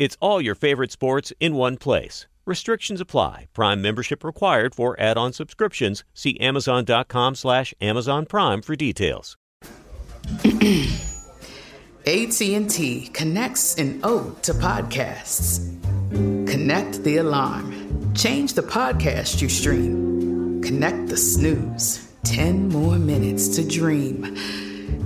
It's all your favorite sports in one place. Restrictions apply. Prime membership required for add-on subscriptions. See Amazon.com/Amazon Prime for details. AT&T connects an ode to podcasts. Connect the alarm. Change the podcast you stream. Connect the snooze. 10 more minutes to dream.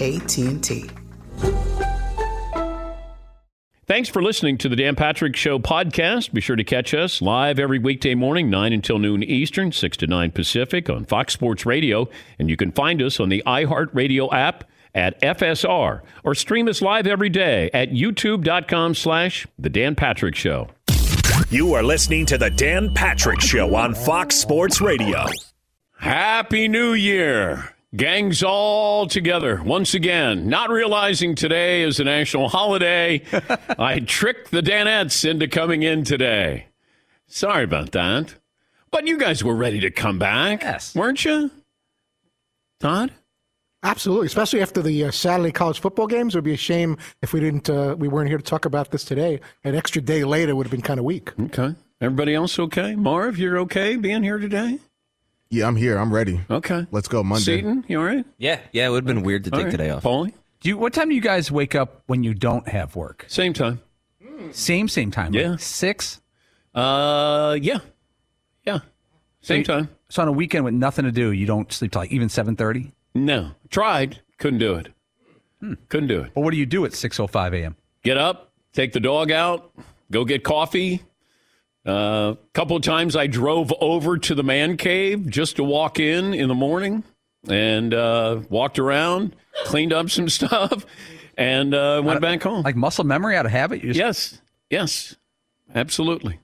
AT&T. Thanks for listening to the Dan Patrick Show podcast. Be sure to catch us live every weekday morning, 9 until noon Eastern, 6 to 9 Pacific on Fox Sports Radio. And you can find us on the iHeartRadio app at FSR, or stream us live every day at youtube.com/The Dan Patrick Show. You are listening to the Dan Patrick Show on Fox Sports Radio. Happy New Year. Gangs all together once again, not realizing today is a national holiday. I tricked the Danettes into coming in today. Sorry about that. But you guys were ready to come back, yes, weren't you, Todd? Absolutely, especially after the Saturday college football games. It would be a shame if we didn't, we weren't here to talk about this today. An extra day later would have been kind of weak. Okay. Everybody else okay? Marv, you're okay being here today? Yeah, I'm here. I'm ready. Okay. Let's go Monday. Seton, you all right? Yeah. Yeah, it would have been weird to take today off. Paulie? What time do you guys wake up when you don't have work? Same time. Same time? Yeah. Like 6? Yeah. Same time. So on a weekend with nothing to do, you don't sleep till like even 7:30? No. Tried. Couldn't do it. Couldn't do it. Well, what do you do at 6:05 a.m.? Get up, take the dog out, go get coffee. A couple of times I drove over to the man cave just to walk in the morning, and walked around, cleaned up some stuff, and went back home. Like muscle memory out of habit? Yes, absolutely.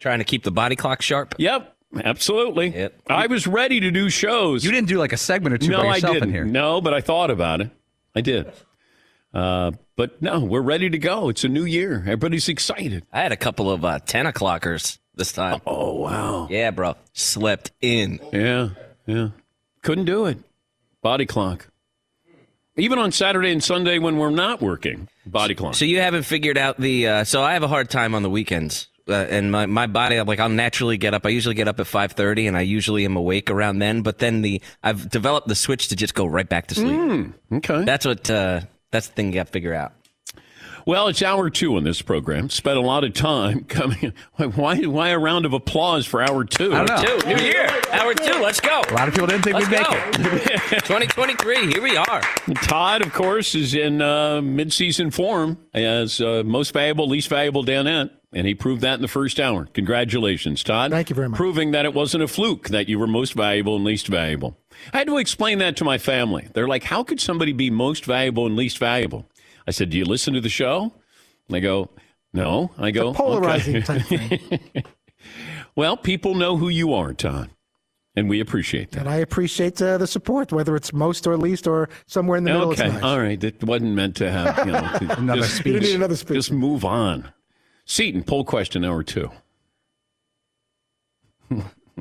Trying to keep the body clock sharp? Yep, absolutely. Yep. I was ready to do shows. You didn't do like a segment or two by yourself in here? No, but I thought about it. I did. But no, we're ready to go. It's a new year. Everybody's excited. I had a couple of 10 o'clockers this time. Oh, wow. Yeah, bro. Slept in. Yeah. Couldn't do it. Body clock. Even on Saturday and Sunday when we're not working, body clock. So you haven't figured out the so I have a hard time on the weekends. And my body, I'm like, I'll naturally get up. I usually get up at 5:30, and I usually am awake around then. But then I've developed the switch to just go right back to sleep. Okay. That's the thing you got to figure out. Well, it's hour two on this program. Spent a lot of time coming. Why a round of applause for hour two? Hour 2, new year. Hour 2, let's go. A lot of people didn't think we'd make it. 2023, here we are. Todd, of course, is in midseason form as most valuable, least valuable Danette, and he proved that in the first hour. Congratulations, Todd. Thank you very much. Proving that it wasn't a fluke, that you were most valuable and least valuable. I had to explain that to my family. They're like, how could somebody be most valuable and least valuable? I said, do you listen to the show? And they go, no. I go, it's a polarizing type thing. Well, people know who you are, Todd, and we appreciate that. And I appreciate the support, whether it's most or least or somewhere in the middle. Okay, all right. It wasn't meant to have you need another speech. Just move on. Seton, poll question hour 2.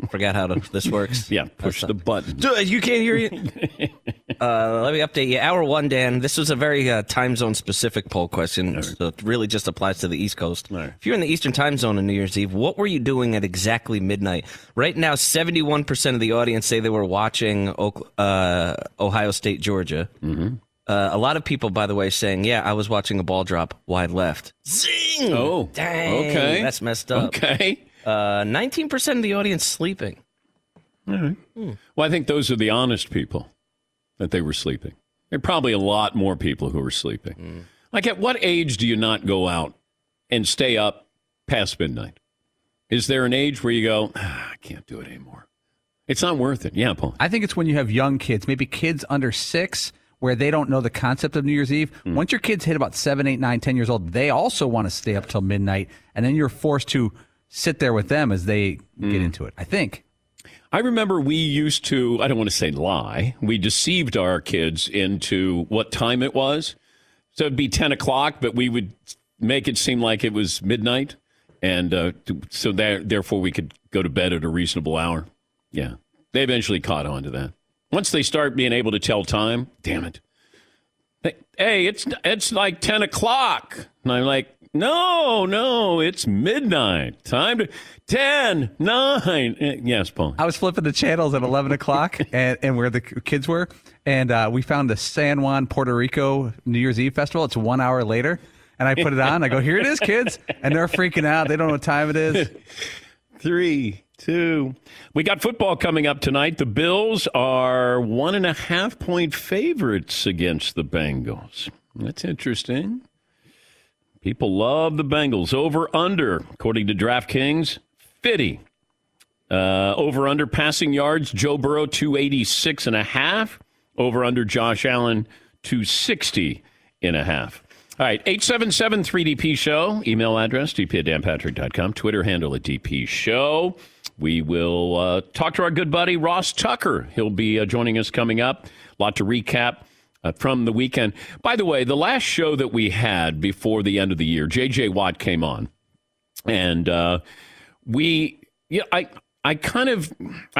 Forgot how this works. Yeah, push the button. You can't hear it. Let me update you. Hour 1, Dan. This was a very time zone specific poll question. Right. So it really just applies to the East Coast. Right. If you're in the Eastern time zone on New Year's Eve, what were you doing at exactly midnight? Right now, 71% of the audience say they were watching Ohio State, Georgia. Mm-hmm. A lot of people, by the way, saying, yeah, I was watching a ball drop wide left. Zing! Oh, dang. Okay. That's messed up. Okay. 19% of the audience sleeping. All right. Well, I think those are the honest people that they were sleeping. There are probably a lot more people who are sleeping. Like, at what age do you not go out and stay up past midnight? Is there an age where you go, I can't do it anymore? It's not worth it. Yeah, Paul. I think it's when you have young kids, maybe kids under 6, where they don't know the concept of New Year's Eve. Once your kids hit about 7, 8, 9, 10 years old, they also want to stay up till midnight, and then you're forced to sit there with them as they get into it, I think. I remember we used to, I don't want to say lie, we deceived our kids into what time it was. So it'd be 10 o'clock, but we would make it seem like it was midnight, and so therefore we could go to bed at a reasonable hour. Yeah, they eventually caught on to that. Once they start being able to tell time, damn it. Hey, it's like 10 o'clock. And I'm like, no, it's midnight. Time to 10, 9. Yes, Paul. I was flipping the channels at 11 o'clock and where the kids were. And we found the San Juan, Puerto Rico New Year's Eve festival. It's 1 hour later. And I put it on. I go, here it is, kids. And they're freaking out. They don't know what time it is. 3, 2. We got football coming up tonight. The Bills are 1.5-point favorites against the Bengals. That's interesting. People love the Bengals. Over under, according to DraftKings, 50. Over under passing yards, Joe Burrow 286.5. Over under Josh Allen 260.5. All right, 877-3DP-SHOW. Email address, dp@danpatrick.com. Twitter handle @DPShow. We will talk to our good buddy, Ross Tucker. He'll be joining us coming up. A lot to recap from the weekend. By the way, the last show that we had before the end of the year, J.J. Watt came on. And I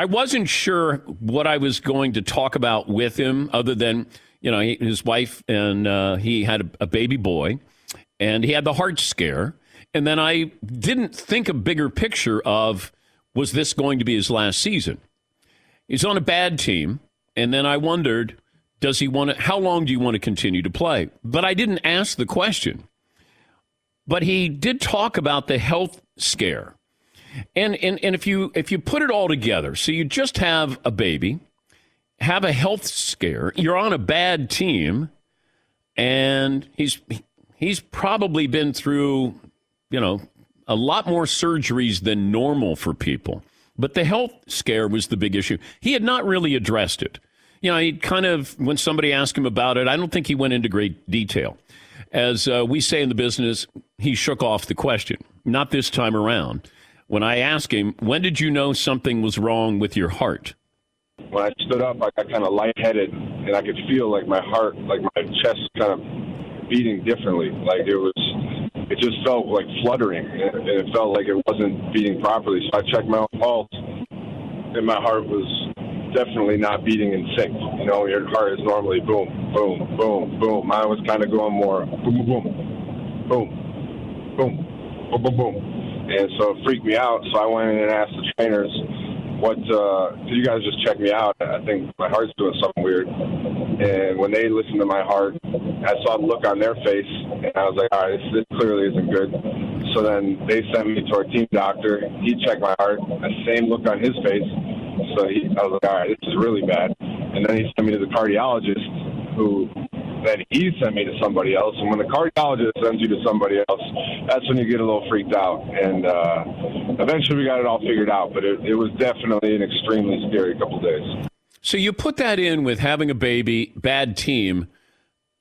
wasn't sure what I was going to talk about with him other than... You know, his wife and he had a baby boy, and he had the heart scare. And then I didn't think a bigger picture of, was this going to be his last season? He's on a bad team. And then I wondered, how long do you want to continue to play? But I didn't ask the question. But he did talk about the health scare. And if you put it all together, so you just have a baby, have a health scare, you're on a bad team, and he's probably been through, you know, a lot more surgeries than normal for people. But the health scare was the big issue. He had not really addressed it. You know, he kind of, when somebody asked him about it, I don't think he went into great detail. As we say in the business, he shook off the question. Not this time around. When I asked him, when did you know something was wrong with your heart? When I stood up, I got kind of lightheaded, and I could feel like my heart, like my chest kind of beating differently. Like it just felt like fluttering, and it felt like it wasn't beating properly. So I checked my own pulse, and my heart was definitely not beating in sync. You know, your heart is normally boom, boom, boom, boom. Mine was kind of going more boom, boom, boom, boom, boom, boom, boom. And so it freaked me out, so I went in and asked the trainers, could you guys just check me out? I think my heart's doing something weird. And when they listened to my heart, I saw the look on their face, and I was like, all right, this clearly isn't good. So then they sent me to our team doctor. He checked my heart, the same look on his face. So I was like, all right, this is really bad. And then he sent me to the cardiologist, who then he sent me to somebody else. And when the cardiologist sends you to somebody else, that's when you get a little freaked out. And eventually we got it all figured out. But it was definitely an extremely scary couple of days. So you put that in with having a baby, bad team.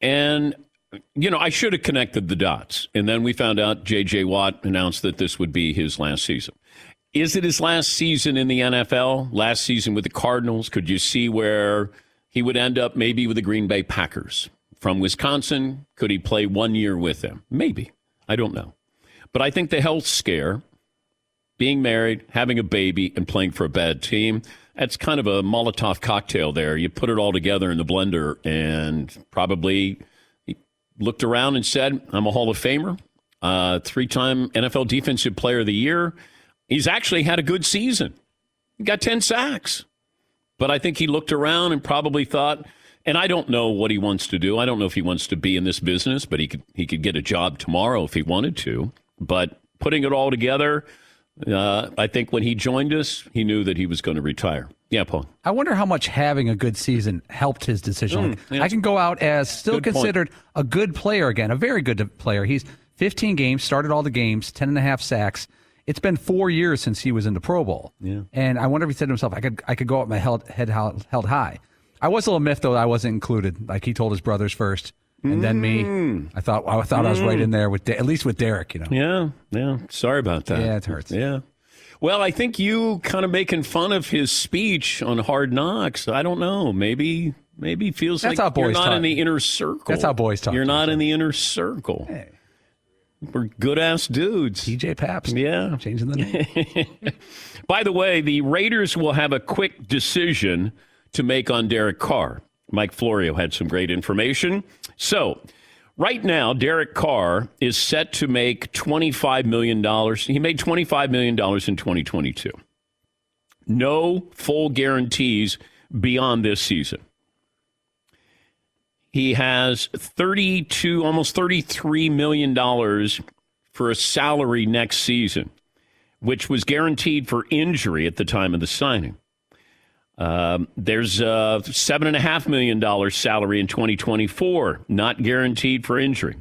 And, you know, I should have connected the dots. And then we found out J.J. Watt announced that this would be his last season. Is it his last season in the NFL? Last season with the Cardinals? Could you see where he would end up maybe with the Green Bay Packers? From Wisconsin, could he play 1 year with them? Maybe. I don't know. But I think the health scare, being married, having a baby, and playing for a bad team, that's kind of a Molotov cocktail there. You put it all together in the blender, and probably he looked around and said, I'm a Hall of Famer, three-time NFL Defensive Player of the Year. He's actually had a good season. He got 10 sacks. But I think he looked around and probably thought, And I don't know what he wants to do. I don't know if he wants to be in this business, but he could get a job tomorrow if he wanted to. But putting it all together, I think when he joined us, he knew that he was going to retire. Yeah, Paul. I wonder how much having a good season helped his decision. Like, yeah. I can go out as still good considered point. A good player again, a very good player. He's 15 games, started all the games, 10.5 sacks. It's been 4 years since he was in the Pro Bowl. Yeah. And I wonder if he said to himself, I could go out with my head held high. I was a little miffed, though, that I wasn't included. Like, he told his brothers first, and then me. I thought I was right in there, with at least with Derek, you know. Yeah. Sorry about that. Yeah, it hurts. Yeah. Well, I think you kind of making fun of his speech on Hard Knocks. I don't know. Maybe he feels that's like you're not talk. In the inner circle. That's how boys talk. You're not in the inner circle. Hey. We're good-ass dudes. DJ Papps. Yeah. Changing the name. By the way, the Raiders will have a quick decision to make on Derek Carr. Mike Florio had some great information. So, right now, Derek Carr is set to make $25 million. He made $25 million in 2022. No full guarantees beyond this season. He has almost $33 million for a salary next season, which was guaranteed for injury at the time of the signing. There's a $7.5 million salary in 2024, not guaranteed for injury.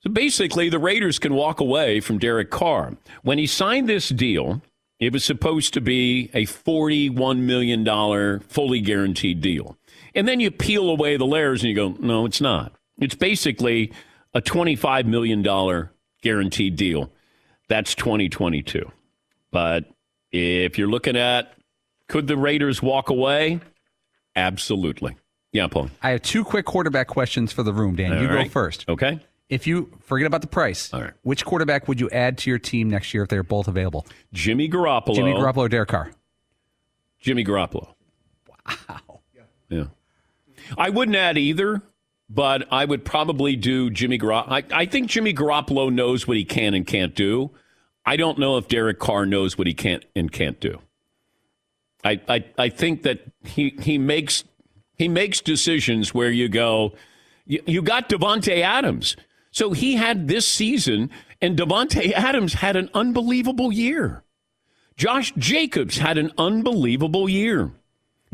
So basically, the Raiders can walk away from Derek Carr. When he signed this deal, it was supposed to be a $41 million fully guaranteed deal. And then you peel away the layers and you go, no, it's not. It's basically a $25 million guaranteed deal. That's 2022. But if you're looking at, could the Raiders walk away? Absolutely. Yeah, Paul. I have two quick quarterback questions for the room, Dan. All you right. Go first. Okay. If you forget about the price, all right, which quarterback would you add to your team next year if they're both available? Jimmy Garoppolo or Derek Carr? Jimmy Garoppolo. Wow. Yeah. I wouldn't add either, but I would probably do Jimmy Garoppolo. I think Jimmy Garoppolo knows what he can and can't do. I don't know if Derek Carr knows what he can and can't do. I think that he makes decisions where you go, you got Davante Adams. So he had this season, and Davante Adams had an unbelievable year. Josh Jacobs had an unbelievable year.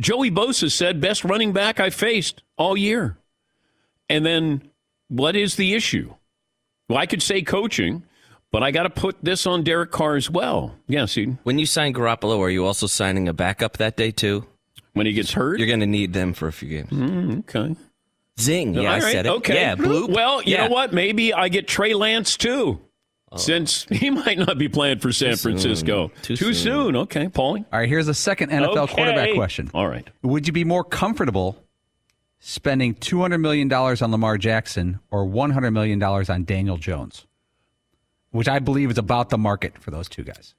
Joey Bosa said, best running back I faced all year. And then what is the issue? Well, I could say coaching, but I got to put this on Derek Carr as well. Yeah, see. When you sign Garoppolo, are you also signing a backup that day, too? When he gets hurt? You're going to need them for a few games. Okay. Zing. Yeah, right. I said it. Okay. Yeah, bloop. Well, you know what? Maybe I get Trey Lance, too, since he might not be playing for San Francisco. Too soon. Okay, Paulie. All right, here's a second NFL quarterback question. All right. Would you be more comfortable spending $200 million on Lamar Jackson or $100 million on Daniel Jones? Which I believe is about the market for those two guys.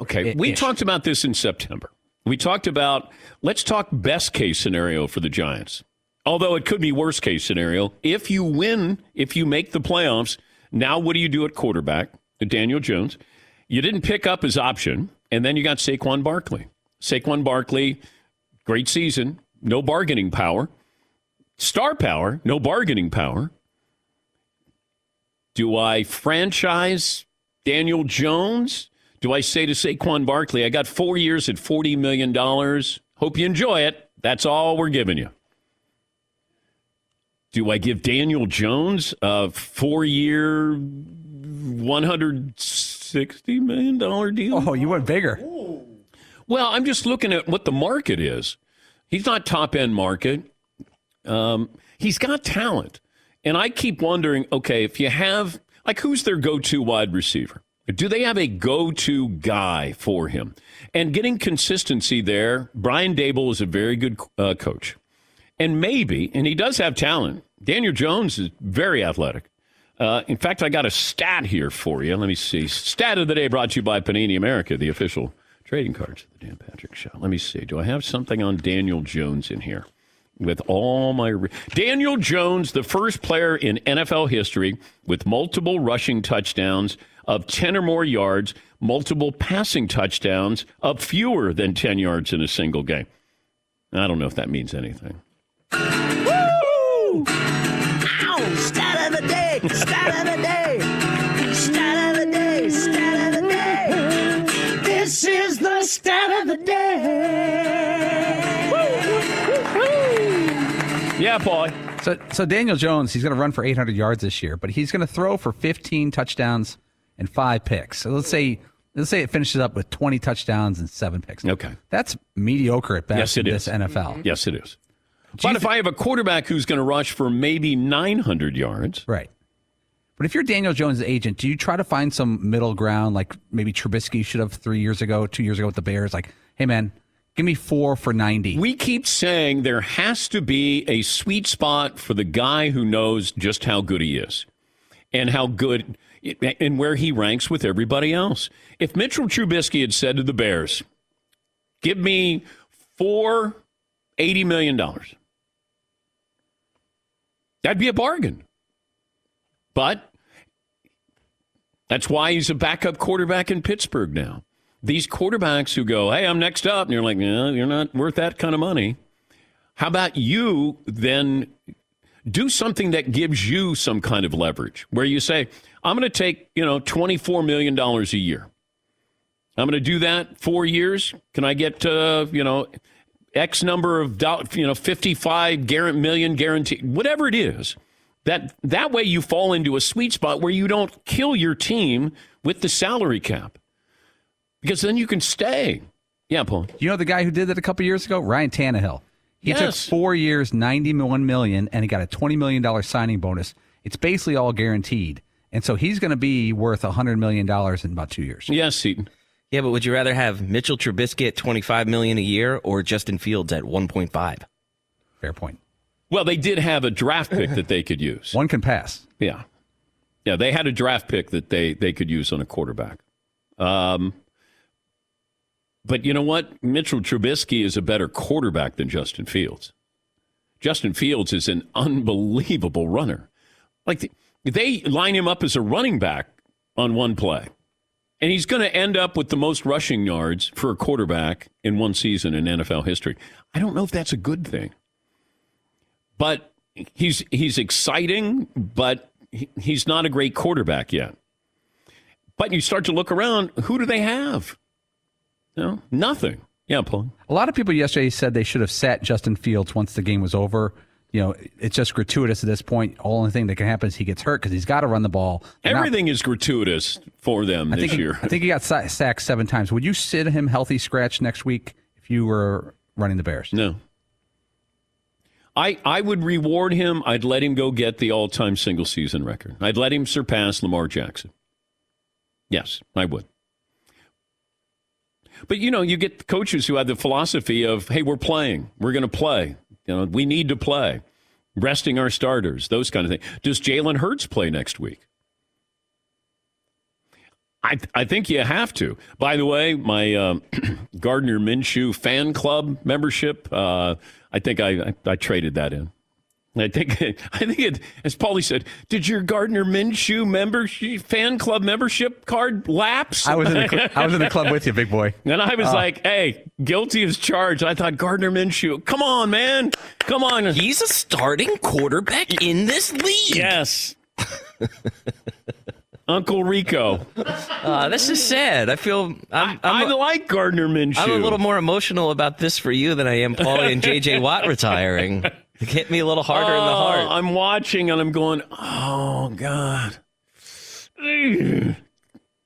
Okay. We talked about this in September. We talked about, let's talk best case scenario for the Giants. Although it could be worst case scenario. If you win, if you make the playoffs, now what do you do at quarterback? Daniel Jones. You didn't pick up his option, and then you got Saquon Barkley. Saquon Barkley, great season, no bargaining power. Star power, no bargaining power. Do I franchise Daniel Jones? Do I say to Saquon Barkley, I got 4 years at $40 million. Hope you enjoy it. That's all we're giving you. Do I give Daniel Jones a 4-year, $160 million deal? Oh, you went bigger. Whoa. Well, I'm just looking at what the market is. He's not top-end market. He's got talent. And I keep wondering, okay, if you have, like, who's their go-to wide receiver? Do they have a go-to guy for him? And getting consistency there, Brian Daboll is a very good coach. And maybe, and he does have talent, Daniel Jones is very athletic. In fact, I got a stat here for you. Let me see. Stat of the day brought to you by Panini America, the official trading cards of the Dan Patrick Show. Let me see. Do I have something on Daniel Jones in here? With all my... Daniel Jones, the first player in NFL history with multiple rushing touchdowns of 10 or more yards, multiple passing touchdowns of fewer than 10 yards in a single game. I don't know if that means anything. Woo! Ow! Stat of the day! Stat of the day! Stat of the day! Stat of the day! This is the stat of the day! Woo! Woo! Yeah, boy. So Daniel Jones, he's going to run for 800 yards this year, but he's going to throw for 15 touchdowns and 5 picks. So let's say it finishes up with 20 touchdowns and 7 picks. Okay. That's mediocre at best in this NFL. Yes, it is. But if I have a quarterback who's going to rush for maybe 900 yards. Right. But if you're Daniel Jones' agent, do you try to find some middle ground, like maybe Trubisky should have 2 years ago with the Bears? Like, hey, man, give me 4 for 90. We keep saying there has to be a sweet spot for the guy who knows just how good he is and how good and where he ranks with everybody else. If Mitchell Trubisky had said to the Bears, give me $80 million, that'd be a bargain. But that's why he's a backup quarterback in Pittsburgh now. These quarterbacks who go, hey, I'm next up, and you're like, no, you're not worth that kind of money. How about you then do something that gives you some kind of leverage where you say, I'm going to take, $24 million a year. I'm going to do that 4 years. Can I get, X number of dollars, 55 million guaranteed, whatever it is. That way you fall into a sweet spot where you don't kill your team with the salary cap. Because then you can stay. Yeah, Paul. You know the guy who did that a couple years ago? Ryan Tannehill. He took 4 years, $91 million, and he got a $20 million signing bonus. It's basically all guaranteed. And so he's going to be worth $100 million in about 2 years. Yes, Seton. Yeah, but would you rather have Mitchell Trubisky at $25 million a year or Justin Fields at $1.5? Fair point. Well, they did have a draft pick that they could use. One can pass. Yeah. Yeah, they had a draft pick that they could use on a quarterback. But you know what? Mitchell Trubisky is a better quarterback than Justin Fields. Justin Fields is an unbelievable runner. Like, they line him up as a running back on one play. And he's going to end up with the most rushing yards for a quarterback in one season in NFL history. I don't know if that's a good thing. But he's exciting, but he's not a great quarterback yet. But you start to look around, who do they have? No, nothing. Yeah, Paul. A lot of people yesterday said they should have sat Justin Fields once the game was over. It's just gratuitous at this point. The only thing that can happen is he gets hurt because he's got to run the ball. Everything is gratuitous for them this year. I think he got sacked 7 times. Would you sit him healthy scratch next week if you were running the Bears? No. I would reward him. I'd let him go get the all-time single-season record. I'd let him surpass Lamar Jackson. Yes, I would. But, you get coaches who have the philosophy of, hey, we're playing. We're going to play. We need to play. Resting our starters, those kind of things. Does Jalen Hurts play next week? I think you have to. By the way, my Gardner Minshew fan club membership, I think I traded that in. I think it, as Paulie said, did your Gardner Minshew fan club membership card lapse? I was in the club with you, big boy. And I was like, hey, guilty as charged. I thought Gardner Minshew, come on, man. Come on. He's a starting quarterback in this league. Yes. Uncle Rico. This is sad. I feel I like Gardner Minshew. I'm a little more emotional about this for you than I am Paulie and J.J. Watt retiring. It hit me a little harder in the heart. I'm watching and I'm going, oh, God.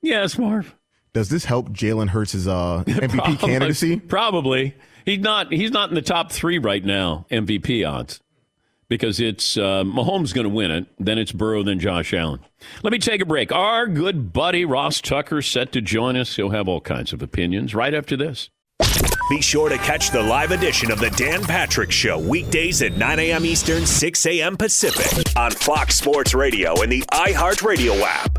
Yes, Marv. Does this help Jalen Hurts' MVP candidacy? Probably. He's not in the top 3 right now, MVP odds. Because it's Mahomes going to win it, then it's Burrow, then Josh Allen. Let me take a break. Our good buddy Ross Tucker set to join us. He'll have all kinds of opinions right after this. Be sure to catch the live edition of the Dan Patrick Show weekdays at 9 a.m. Eastern, 6 a.m. Pacific on Fox Sports Radio and the iHeartRadio app.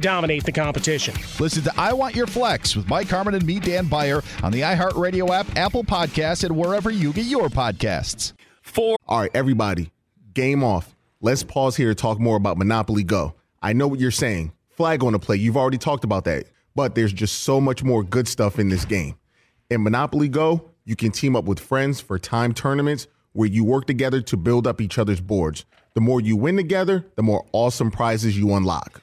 dominate the competition. Listen to I Want Your Flex with Mike Harmon and me, Dan Beyer, on the iHeartRadio app, Apple Podcasts, and wherever you get your podcasts. All right, everybody, game off. Let's pause here to talk more about Monopoly Go. I know what you're saying. Flag on the play. You've already talked about that. But there's just so much more good stuff in this game. In Monopoly Go, you can team up with friends for time tournaments where you work together to build up each other's boards. The more you win together, the more awesome prizes you unlock.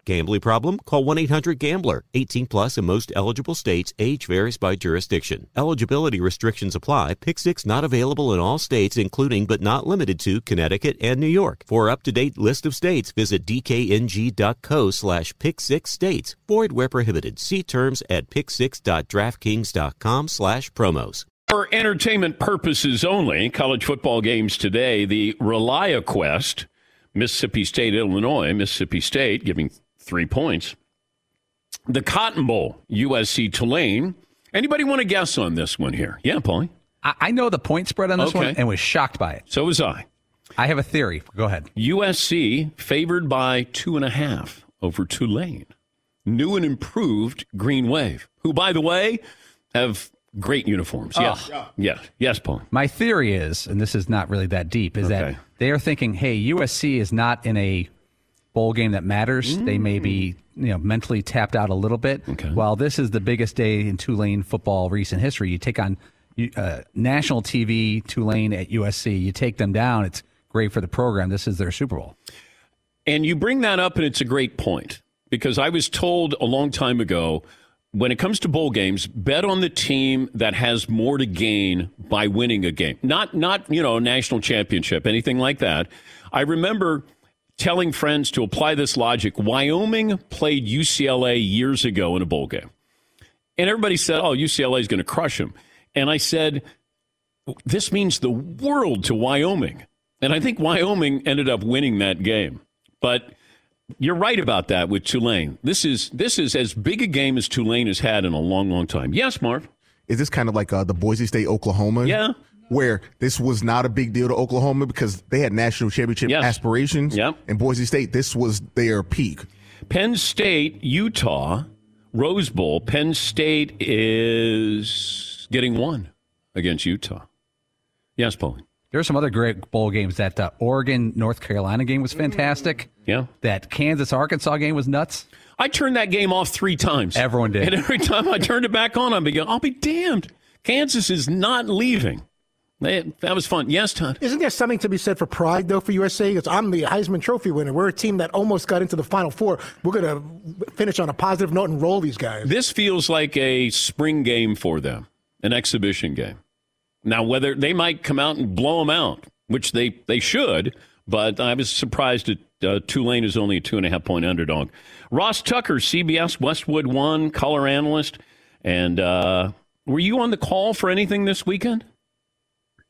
Gambling problem? Call 1-800-GAMBLER. 18 plus in most eligible states. Age varies by jurisdiction. Eligibility restrictions apply. Pick Six not available in all states, including but not limited to Connecticut and New York. For up-to-date list of states, visit dkng.co/pick6states. Void where prohibited. See terms at pick6.draftkings.com/promos. For entertainment purposes only, college football games today, the ReliaQuest, Mississippi State, Illinois, Mississippi State giving 3 points. The Cotton Bowl, USC, Tulane. Anybody want to guess on this one here? Yeah, Paulie? I know the point spread on this one and was shocked by it. So was I. I have a theory. Go ahead. USC favored by 2.5 over Tulane. New and improved Green Wave, who, by the way, have great uniforms. Yes, Paul. My theory is, and this is not really that deep, is that they are thinking, hey, USC is not in a bowl game that matters. They may be, you know, mentally tapped out a little bit. While this is the biggest day in Tulane football recent history, you take on national TV Tulane at USC. You take them down. It's great for the program. This is their Super Bowl. And you bring that up, and it's a great point because I was told a long time ago when it comes to bowl games, bet on the team that has more to gain by winning a game. Not national championship, anything like that. I remember telling friends to apply this logic. Wyoming played UCLA years ago in a bowl game. And everybody said, oh, UCLA is going to crush them. And I said, this means the world to Wyoming. And I think Wyoming ended up winning that game. But you're right about that with Tulane. This is as big a game as Tulane has had in a long, long time. Yes, Marv? Is this kind of like the Boise State, Oklahoma? Yeah. Where this was not a big deal to Oklahoma because they had national championship aspirations. Yep. And Boise State, this was their peak. Penn State, Utah, Rose Bowl. Penn State is getting one against Utah. Yes, Pauline. There are some other great bowl games. That Oregon, North Carolina game was fantastic. Yeah. That Kansas, Arkansas game was nuts. I turned that game off 3 times. Everyone did. And every time I turned it back on, I'll be damned. Kansas is not leaving. That was fun. Yes, Todd. Isn't there something to be said for pride, though, for USC? Because I'm the Heisman Trophy winner. We're a team that almost got into the Final Four. We're going to finish on a positive note and roll these guys. This feels like a spring game for them, an exhibition game. Now, whether they might come out and blow them out, which they should, but I was surprised that Tulane is only a 2.5-point underdog. Ross Tucker, CBS, Westwood One, color analyst. And were you on the call for anything this weekend?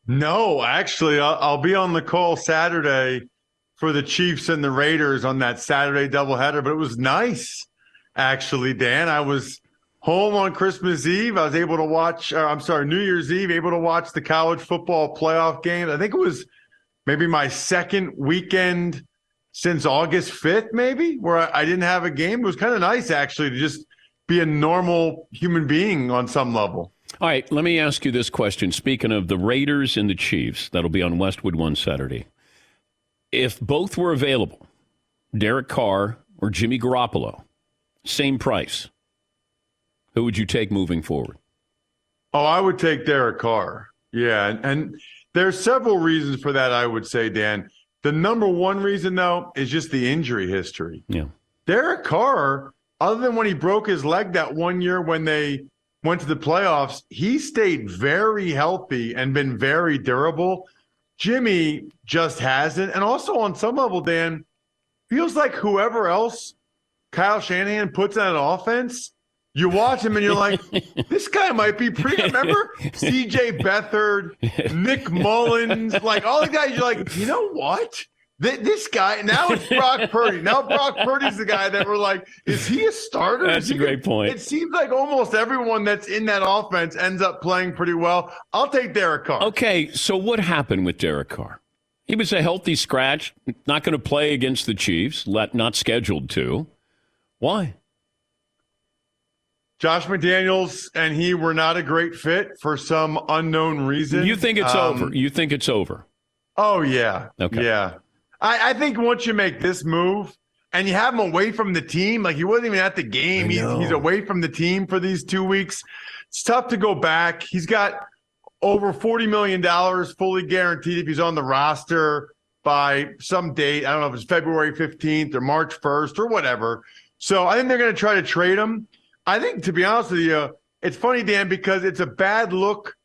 No, actually, I'll be on the call Saturday for the Chiefs and the Raiders on that Saturday doubleheader. But it was nice, actually, Dan. I was home on Christmas Eve. I was able to watch, New Year's Eve, able to watch the college football playoff game. I think it was maybe my second weekend since August 5th, maybe, where I didn't have a game. It was kind of nice, actually, to just be a normal human being on some level. All right, let me ask you this question. Speaking of the Raiders and the Chiefs, that'll be on Westwood One Saturday. If both were available, Derek Carr or Jimmy Garoppolo, same price, who would you take moving forward? Oh, I would take Derek Carr. Yeah, and there's several reasons for that, I would say, Dan. The number one reason, though, is just the injury history. Yeah. Derek Carr, other than when he broke his leg that one year when they went to the playoffs, he stayed very healthy and been very durable. Jimmy just hasn't. And also on some level, Dan, feels like whoever else Kyle Shanahan puts on an offense, you watch him and you're like, this guy might be pretty. Remember C.J. Beathard, Nick Mullins, like all the guys, you're like, you know what? This guy, now it's Brock Purdy. Now Brock Purdy's the guy that we're like, is he a starter? That's a great point. It seems like almost everyone that's in that offense ends up playing pretty well. I'll take Derek Carr. Okay, so what happened with Derek Carr? He was a healthy scratch, not going to play against the Chiefs, not scheduled to. Why? Josh McDaniels and he were not a great fit for some unknown reason. You think it's over? You think it's over? Oh, yeah. Okay. Yeah. I think once you make this move and you have him away from the team, like he wasn't even at the game. He's away from the team for these 2 weeks. It's tough to go back. He's got over $40 million fully guaranteed if he's on the roster by some date. I don't know if it's February 15th or March 1st or whatever. So I think they're going to try to trade him. I think, to be honest with you, it's funny, Dan, because it's a bad look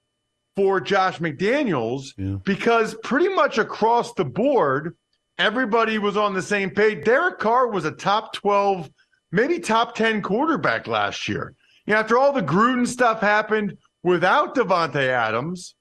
for Josh McDaniels because pretty much across the board, everybody was on the same page. Derek Carr was a top 12, maybe top 10 quarterback last year. You know, after all the Gruden stuff happened without Davante Adams,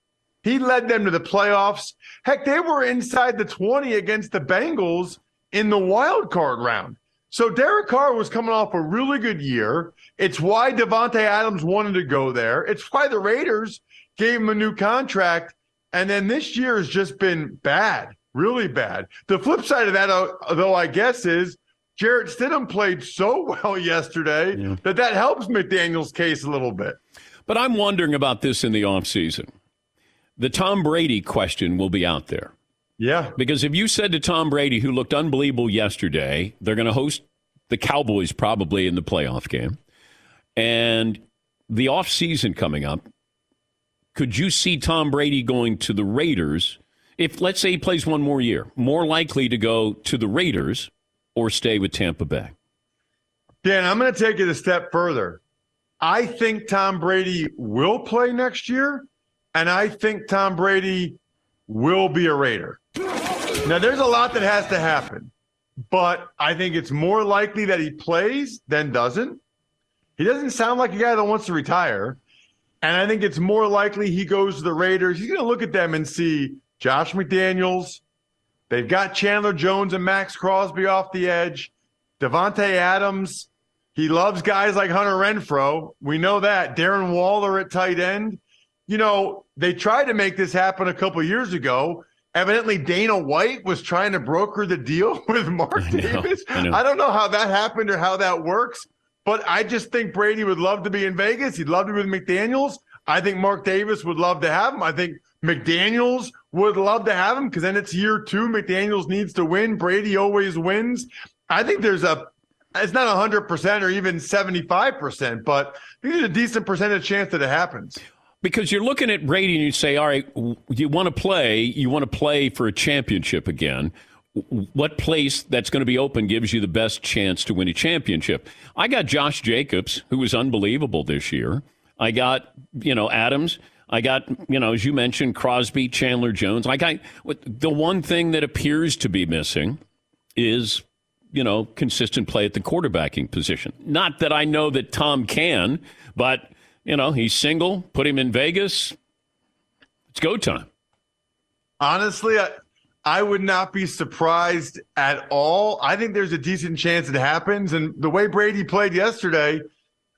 he led them to the playoffs. Heck, they were inside the 20 against the Bengals in the wild card round. So Derek Carr was coming off a really good year. It's why Davante Adams wanted to go there. It's why the Raiders gave him a new contract. And then this year has just been bad. Really bad. The flip side of that, though, I guess, is Jarrett Stidham played so well yesterday that helps McDaniel's case a little bit. But I'm wondering about this in the offseason. The Tom Brady question will be out there. Yeah. Because if you said to Tom Brady, who looked unbelievable yesterday, they're going to host the Cowboys probably in the playoff game, and the offseason coming up, could you see Tom Brady going to the Raiders? If, let's say, he plays one more year, more likely to go to the Raiders or stay with Tampa Bay? Dan, I'm going to take it a step further. I think Tom Brady will play next year, and I think Tom Brady will be a Raider. Now, there's a lot that has to happen, but I think it's more likely that he plays than doesn't. He doesn't sound like a guy that wants to retire, and I think it's more likely he goes to the Raiders. He's going to look at them and see Josh McDaniels. They've got Chandler Jones and Max Crosby off the edge. Davante Adams. He loves guys like Hunter Renfrow. We know that. Darren Waller at tight end. You know, they tried to make this happen a couple years ago. Evidently, Dana White was trying to broker the deal with Mark Davis. I don't know how that happened or how that works, but I just think Brady would love to be in Vegas. He'd love to be with McDaniels. I think Mark Davis would love to have him. I think McDaniels would love to have him because then it's year two. McDaniels needs to win. Brady always wins. I think there's a – it's not 100% or even 75%, but there's a decent percentage chance that it happens. Because you're looking at Brady and you say, all right, you want to play for a championship again. What place that's going to be open gives you the best chance to win a championship? I got Josh Jacobs, who was unbelievable this year. I got, Adams. I got, as you mentioned, Crosby, Chandler Jones. The one thing that appears to be missing is, consistent play at the quarterbacking position. Not that I know that Tom can, but... he's single. Put him in Vegas. It's go time. Honestly, I would not be surprised at all. I think there's a decent chance it happens. And the way Brady played yesterday,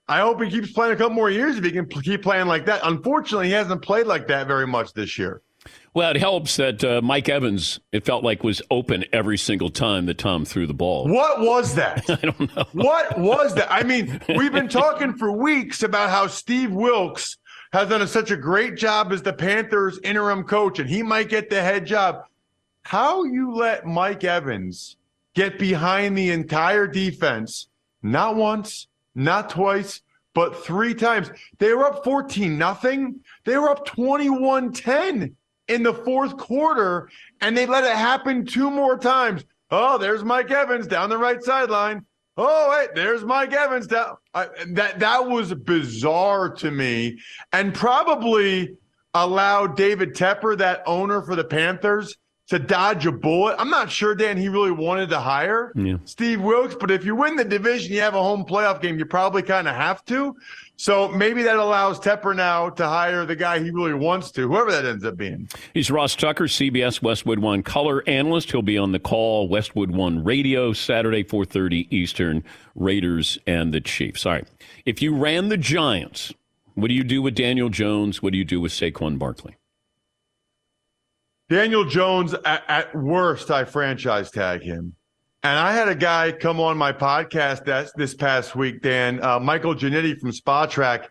I hope he keeps playing a couple more years if he can keep playing like that. Unfortunately, he hasn't played like that very much this year. Well, it helps that Mike Evans, it felt like, was open every single time that Tom threw the ball. What was that? I don't know. What was that? I mean, we've been talking for weeks about how Steve Wilks has done such a great job as the Panthers interim coach, and he might get the head job. How you let Mike Evans get behind the entire defense, not once, not twice, but three times. They were up 14-0. They were up 21-10. In the fourth quarter, and they let it happen two more times. Oh, there's Mike Evans down the right sideline. Oh, wait, there's Mike Evans down. That was bizarre to me, and probably allowed David Tepper, that owner for the Panthers, to dodge a bullet. I'm not sure, Dan, he really wanted to hire Steve Wilks, but if you win the division, you have a home playoff game, you probably kind of have to. So maybe that allows Tepper now to hire the guy he really wants to, whoever that ends up being. He's Ross Tucker, CBS Westwood One color analyst. He'll be on the call, Westwood One Radio, Saturday, 4:30 Eastern, Raiders and the Chiefs. All right, if you ran the Giants, what do you do with Daniel Jones? What do you do with Saquon Barkley? Daniel Jones, at worst, I franchise tag him. And I had a guy come on my podcast this past week, Dan, Michael Giannitti from SpaTrack.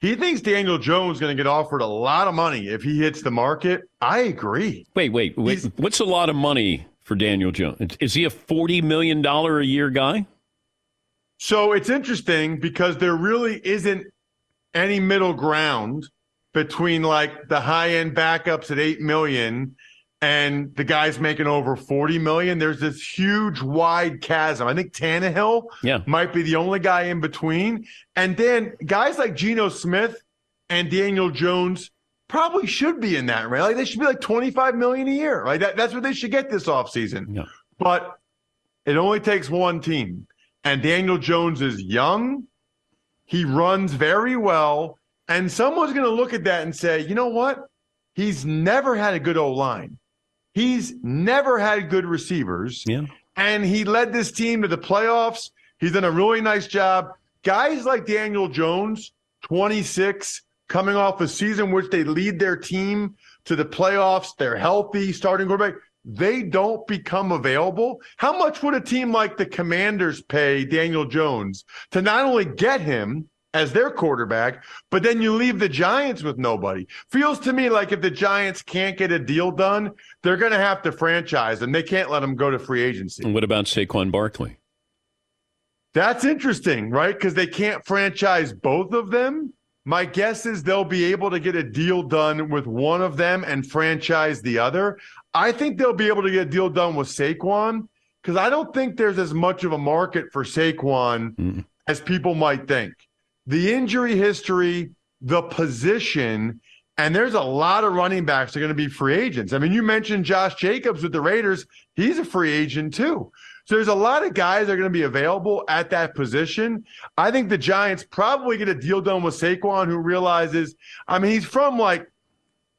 He thinks Daniel Jones is going to get offered a lot of money if he hits the market. I agree. Wait. What's a lot of money for Daniel Jones? Is he a $40 million a year guy? So it's interesting because there really isn't any middle ground between like the high-end backups at $8 million and the guys making over $40 million. There's this huge wide chasm. I think Tannehill might be the only guy in between. And then guys like Geno Smith and Daniel Jones probably should be in that, right? Like they should be like $25 million a year, right? That's what they should get this offseason. Yeah. But it only takes one team. And Daniel Jones is young. He runs very well. And someone's going to look at that and say, you know what? He's never had a good O-line. He's never had good receivers. Yeah. And he led this team to the playoffs. He's done a really nice job. Guys like Daniel Jones, 26, coming off a season which they lead their team to the playoffs. They're healthy, starting quarterback. They don't become available. How much would a team like the Commanders pay Daniel Jones to not only get him as their quarterback, but then you leave the Giants with nobody? Feels to me like if the Giants can't get a deal done, they're going to have to franchise them. They can't let them go to free agency. And what about Saquon Barkley? That's interesting, right? Because they can't franchise both of them. My guess is they'll be able to get a deal done with one of them and franchise the other. I think they'll be able to get a deal done with Saquon because I don't think there's as much of a market for Saquon as people might think. the injury history, the position, and there's a lot of running backs that are going to be free agents. I mean, you mentioned Josh Jacobs with the Raiders. He's a free agent too. So there's a lot of guys that are going to be available at that position. I think the Giants probably get a deal done with Saquon, who realizes, I mean, he's from like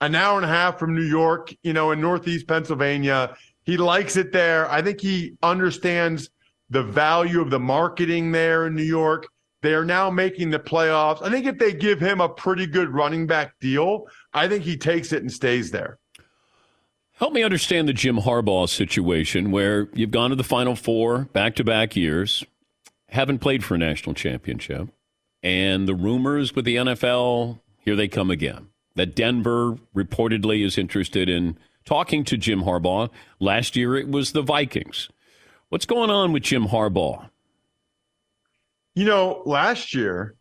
an hour and a half from New York, you know, in Northeast Pennsylvania. He likes it there. I think he understands the value of the marketing there in New York. They are now making the playoffs. I think if they give him a pretty good running back deal, I think he takes it and stays there. Help me understand the Jim Harbaugh situation where you've gone to the Final Four back-to-back years, haven't played for a national championship, and the rumors with the NFL, here they come again, that Denver reportedly is interested in talking to Jim Harbaugh. Last year it was the Vikings. What's going on with Jim Harbaugh? You know, last year,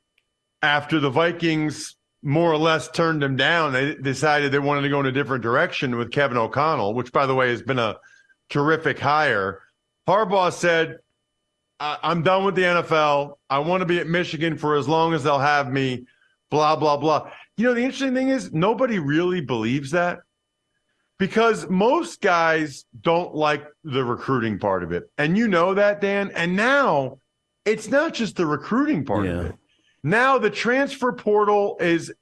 after the Vikings more or less turned him down, they decided they wanted to go in a different direction with Kevin O'Connell, which, by the way, has been a terrific hire. Harbaugh said, I'm done with the NFL. I want to be at Michigan for as long as they'll have me, blah, blah, blah. You know, the interesting thing is nobody really believes that because most guys don't like the recruiting part of it. And you know that, Dan. And now it's not just the recruiting part of it. Now the transfer portal is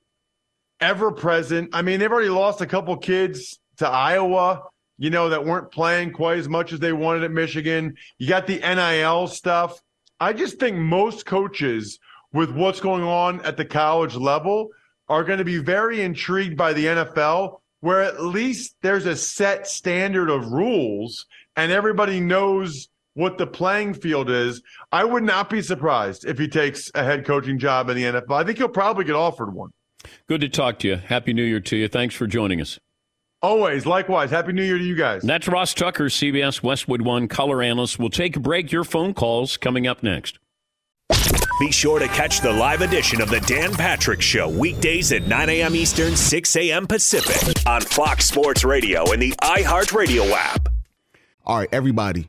ever-present. I mean, they've already lost a couple kids to Iowa, you know, that weren't playing quite as much as they wanted at Michigan. You got the NIL stuff. I just think most coaches, with what's going on at the college level, are going to be very intrigued by the NFL, where at least there's a set standard of rules and everybody knows what the playing field is. I would not be surprised if he takes a head coaching job in the NFL. I think he'll probably get offered one. Good to talk to you. Happy New Year to you. Thanks for joining us. Always. Likewise. Happy New Year to you guys. And that's Ross Tucker, CBS Westwood One color analyst. We'll take a break. Your phone calls coming up next. Be sure to catch the live edition of the Dan Patrick Show weekdays at 9 a.m. Eastern, 6 a.m. Pacific on Fox Sports Radio and the iHeartRadio app. All right, everybody.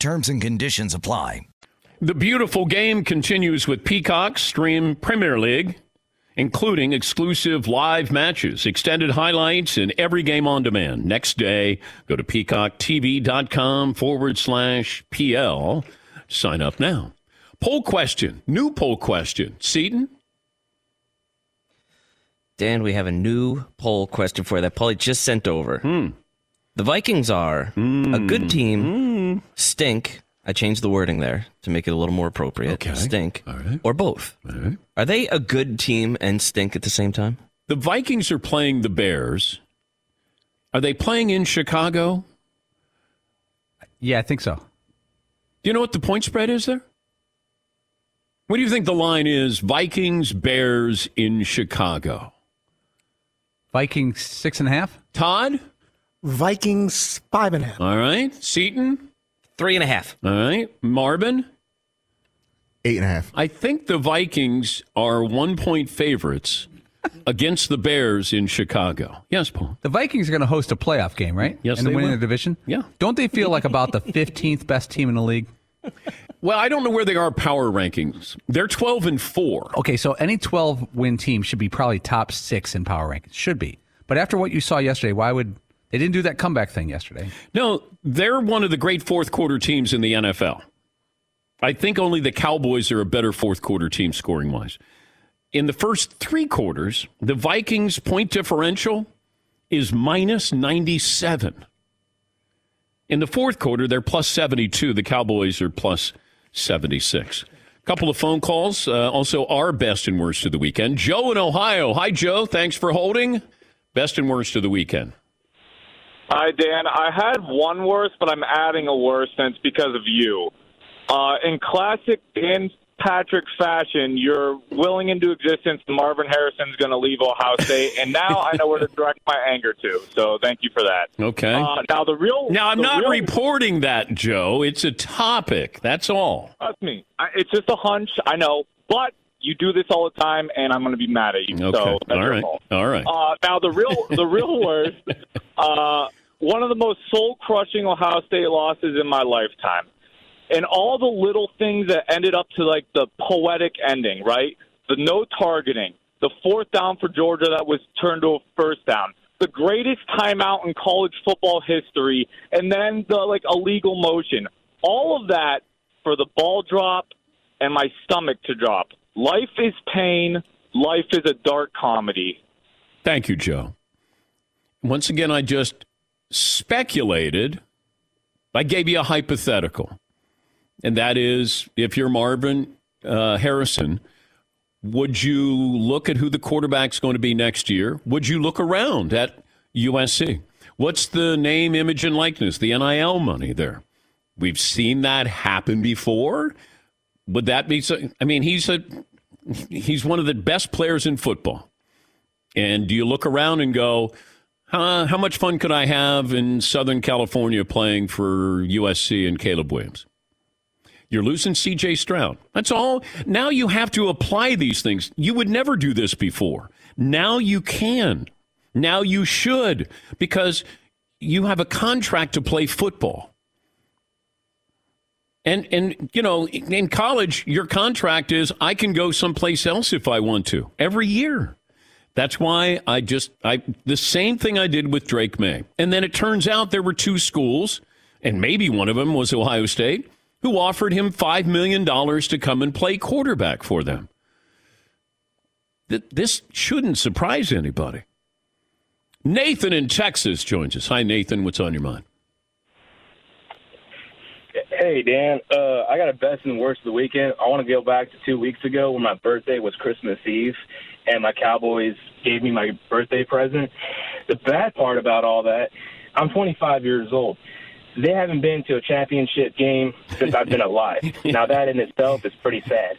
Terms and conditions apply. The beautiful game continues with Peacock. Stream Premier League, including exclusive live matches, extended highlights, and every game on demand. Next day, go to peacocktv.com/PL. Sign up now. Poll question. New poll question. Seton? Dan, we have a new poll question for you that Paulie just sent over. The Vikings are a good team, stink. I changed the wording there to make it a little more appropriate. Okay. Stink. All right. Or both. All right. Are they a good team and stink at the same time? The Vikings are playing the Bears. Are they playing in Chicago? Yeah, I think so. Do you know what the point spread is there? What do you think the line is? Vikings, Bears in Chicago. Vikings 6.5. Todd? Vikings 5.5. All right. Seton? 3.5. All right. Marvin? 8.5. I think the Vikings are 1-point favorites against the Bears in Chicago. Yes, Paul. The Vikings are going to host a playoff game, right? Yes, and they will. And winning the division? Yeah. Don't they feel like about the 15th best team in the league? Well, I don't know where they are power rankings. They're 12-4. Okay, so any 12-win team should be probably top 6 in power rankings. Should be. But after what you saw yesterday, why would... They didn't do that comeback thing yesterday. No, they're one of the great fourth-quarter teams in the NFL. I think only the Cowboys are a better fourth-quarter team scoring-wise. In the first three quarters, the Vikings' point differential is minus 97. In the fourth quarter, they're plus 72. The Cowboys are plus 76. A couple of phone calls. Also, our best and worst of the weekend. Joe in Ohio. Hi, Joe. Thanks for holding. Best and worst of the weekend. Hi, Dan. I had one worse, but I'm adding a worse, and it's because of you. In classic Dan Patrick fashion, you're willing into existence Marvin Harrison's going to leave Ohio State, and now I know where to direct my anger to. So thank you for that. Okay. Now I'm not reporting that, Joe. It's a topic. That's all. Trust me. It's just a hunch. I know, but. You do this all the time, and I'm going to be mad at you. Okay. So that's your fault. All right. Now, the real worst, one of the most soul-crushing Ohio State losses in my lifetime. And all the little things that ended up to, like, the poetic ending, right? The no targeting, the fourth down for Georgia that was turned to a first down, the greatest timeout in college football history, and then the, like, illegal motion. All of that for the ball drop and my stomach to drop. Life is pain. Life is a dark comedy. Thank you, Joe. Once again, I just speculated. I gave you a hypothetical. And that is, if you're Marvin Harrison, would you look at who the quarterback's going to be next year? Would you look around at USC? What's the name, image, and likeness, the NIL money there? We've seen that happen before. Would that be so? I mean, he's one of the best players in football. And do you look around and go, how much fun could I have in Southern California playing for USC and Caleb Williams? You're losing C.J. Stroud. That's all. Now you have to apply these things. You would never do this before. Now you can. Now you should, because you have a contract to play football. And you know, in college, your contract is, I can go someplace else if I want to, every year. That's why I the same thing I did with Drake May. And then it turns out there were two schools, and maybe one of them was Ohio State, who offered him $5 million to come and play quarterback for them. This shouldn't surprise anybody. Nathan in Texas joins us. Hi, Nathan. What's on your mind? Hey, Dan, I got a best and worst of the weekend. I want to go back to 2 weeks ago when my birthday was Christmas Eve and my Cowboys gave me my birthday present. The bad part about all that, I'm 25 years old. They haven't been to a championship game since I've been alive. Now, that in itself is pretty sad.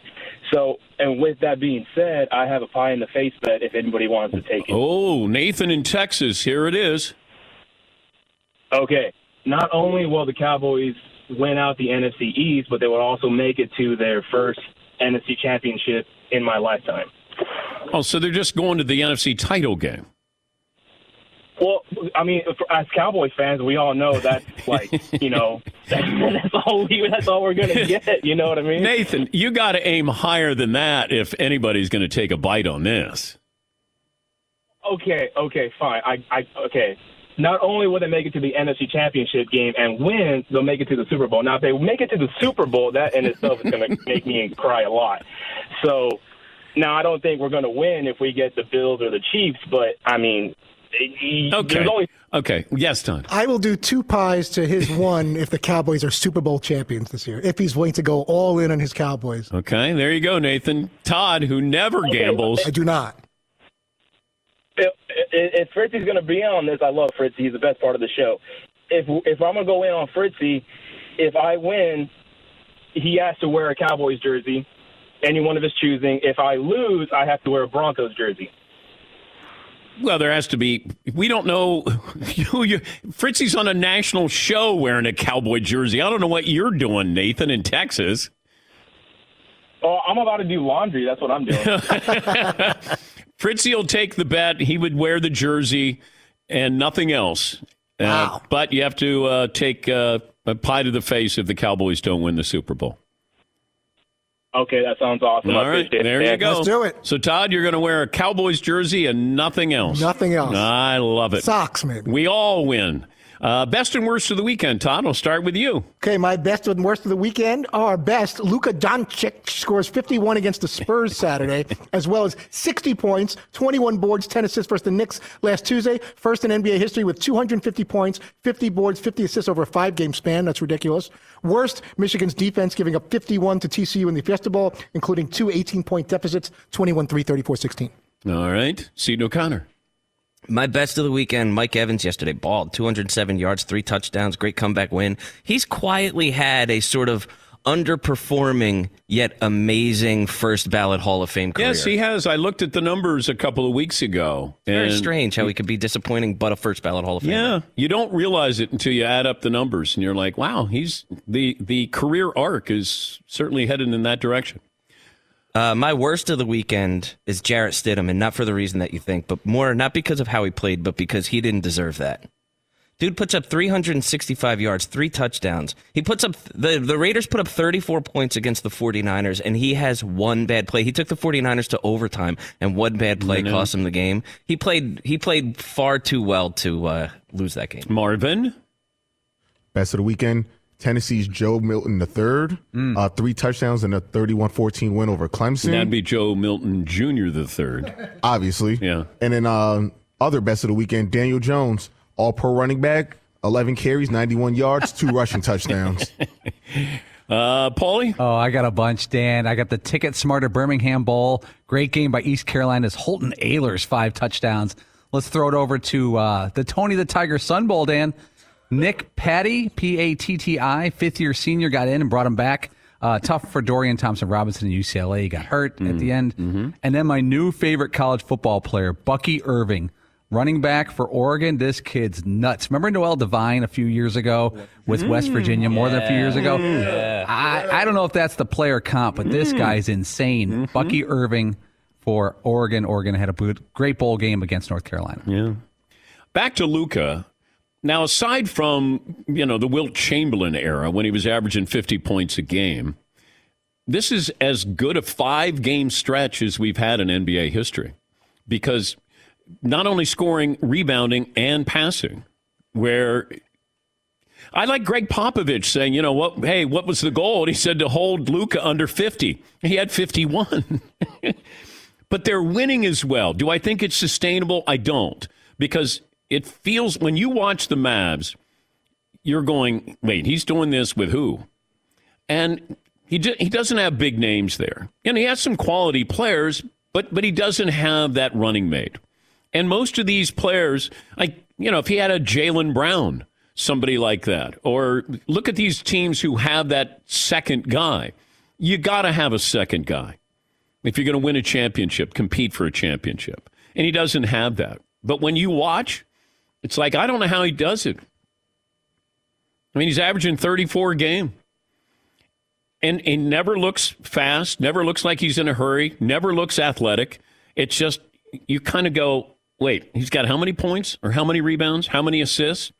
So, and with that being said, I have a pie in the face bet if anybody wants to take it. Oh, Nathan in Texas. Here it is. Okay. Not only will the Cowboys win out the NFC East, but they would also make it to their first NFC championship in my lifetime. Oh, so they're just going to the NFC title game. Well, I mean, as Cowboy fans, we all know that's like, you know, that's all we're going to get. You know what I mean? Nathan, you got to aim higher than that if anybody's going to take a bite on this. Okay, fine. Okay. not only will they make it to the NFC Championship game and win, they'll make it to the Super Bowl. Now, if they make it to the Super Bowl, that in itself is going to make me cry a lot. So, now, I don't think we're going to win if we get the Bills or the Chiefs, but, I mean, okay. Okay. Yes, Tom. I will do two pies to his one if the Cowboys are Super Bowl champions this year, if he's willing to go all in on his Cowboys. Okay. There you go, Nathan. Todd, who never gambles. I do not. If Fritzy's going to be on this, I love Fritzy. He's the best part of the show. If I'm going to go in on Fritzy, if I win, he has to wear a Cowboys jersey, any one of his choosing. If I lose, I have to wear a Broncos jersey. Well, there has to be. We don't know. Fritzy's on a national show wearing a Cowboy jersey. I don't know what you're doing, Nathan, in Texas. Oh, I'm about to do laundry. That's what I'm doing. Fritzy will take the bet. He would wear the jersey and nothing else. Wow. But you have to take a pie to the face if the Cowboys don't win the Super Bowl. Okay, that sounds awesome. All right, there you go. Let's do it. So, Todd, you're going to wear a Cowboys jersey and nothing else. Nothing else. I love it. Socks, maybe. We all win. Best and worst of the weekend, Todd. I'll start with you. Okay, my best and worst of the weekend are best. Luka Doncic scores 51 against the Spurs Saturday, as well as 60 points, 21 boards, 10 assists versus the Knicks last Tuesday. First in NBA history with 250 points, 50 boards, 50 assists over a five-game span. That's ridiculous. Worst, Michigan's defense giving up 51 to TCU in the Fiesta Bowl, including two 18-point deficits, 21-3, 34-16. All right. Seton O'Connor. My best of the weekend, Mike Evans yesterday balled, 207 yards, 3 touchdowns, great comeback win. He's quietly had a sort of underperforming yet amazing first ballot Hall of Fame career. Yes, he has. I looked at the numbers a couple of weeks ago. Very strange how he could be disappointing but a first ballot Hall of Fame. Yeah, you don't realize it until you add up the numbers and you're like, wow, he's the career arc is certainly headed in that direction. My worst of the weekend is Jarrett Stidham, and not for the reason that you think, but more not because of how he played, but because he didn't deserve that. Dude puts up 365 yards, 3 touchdowns. He puts up the Raiders put up 34 points against the 49ers, and he has one bad play. He took the 49ers to overtime, and one bad play cost him the game. He played far too well to lose that game. Marvin, best of the weekend. Tennessee's Joe Milton III, 3 touchdowns and a 31-14 win over Clemson. That'd be Joe Milton Jr. the third. Obviously. Yeah. And then other best of the weekend, Daniel Jones, all-pro running back, 11 carries, 91 yards, 2 rushing touchdowns. Paulie? Oh, I got a bunch, Dan. I got the Ticket Smarter Birmingham Bowl. Great game by East Carolina's Holton Aylers, 5 touchdowns. Let's throw it over to the Tony the Tiger Sun Bowl, Dan. Nick Patty, P-A-T-T-I, fifth-year senior, got in and brought him back. Tough for Dorian Thompson-Robinson and UCLA. He got hurt at the end. Mm-hmm. And then my new favorite college football player, Bucky Irving, running back for Oregon. This kid's nuts. Remember Noel Devine a few years ago with West Virginia than a few years ago? Yeah. I don't know if that's the player comp, but this guy's insane. Mm-hmm. Bucky Irving for Oregon. Oregon had a great bowl game against North Carolina. Yeah. Back to Luka. Now, aside from, the Wilt Chamberlain era when he was averaging 50 points a game, this is as good a 5-game stretch as we've had in NBA history because not only scoring, rebounding, and passing, where I like Greg Popovich saying, what was the goal? And he said to hold Luka under 50. He had 51. But they're winning as well. Do I think it's sustainable? I don't. Because it feels, when you watch the Mavs, you're going, wait, he's doing this with who? And he doesn't have big names there. And he has some quality players, but he doesn't have that running mate. And most of these players, if he had a Jaylen Brown, somebody like that, or look at these teams who have that second guy. You got to have a second guy if you're going to win a championship, compete for a championship. And he doesn't have that. But when you watch, it's like, I don't know how he does it. I mean, he's averaging 34 a game. And he never looks fast, never looks like he's in a hurry, never looks athletic. It's just, you kind of go, wait, he's got how many points or how many rebounds, how many assists?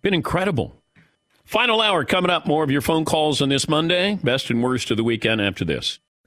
Been incredible. Final hour coming up. More of your phone calls on this Monday. Best and worst of the weekend after this.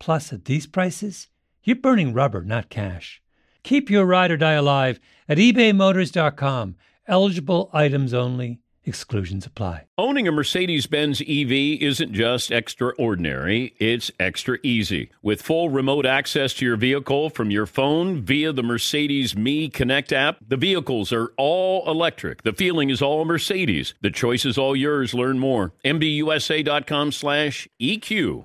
Plus, at these prices, you're burning rubber, not cash. Keep your ride or die alive at ebaymotors.com. Eligible items only. Exclusions apply. Owning a Mercedes-Benz EV isn't just extraordinary, it's extra easy. With full remote access to your vehicle from your phone via the Mercedes Me Connect app, the vehicles are all electric. The feeling is all Mercedes. The choice is all yours. Learn more. MBUSA.com/EQ.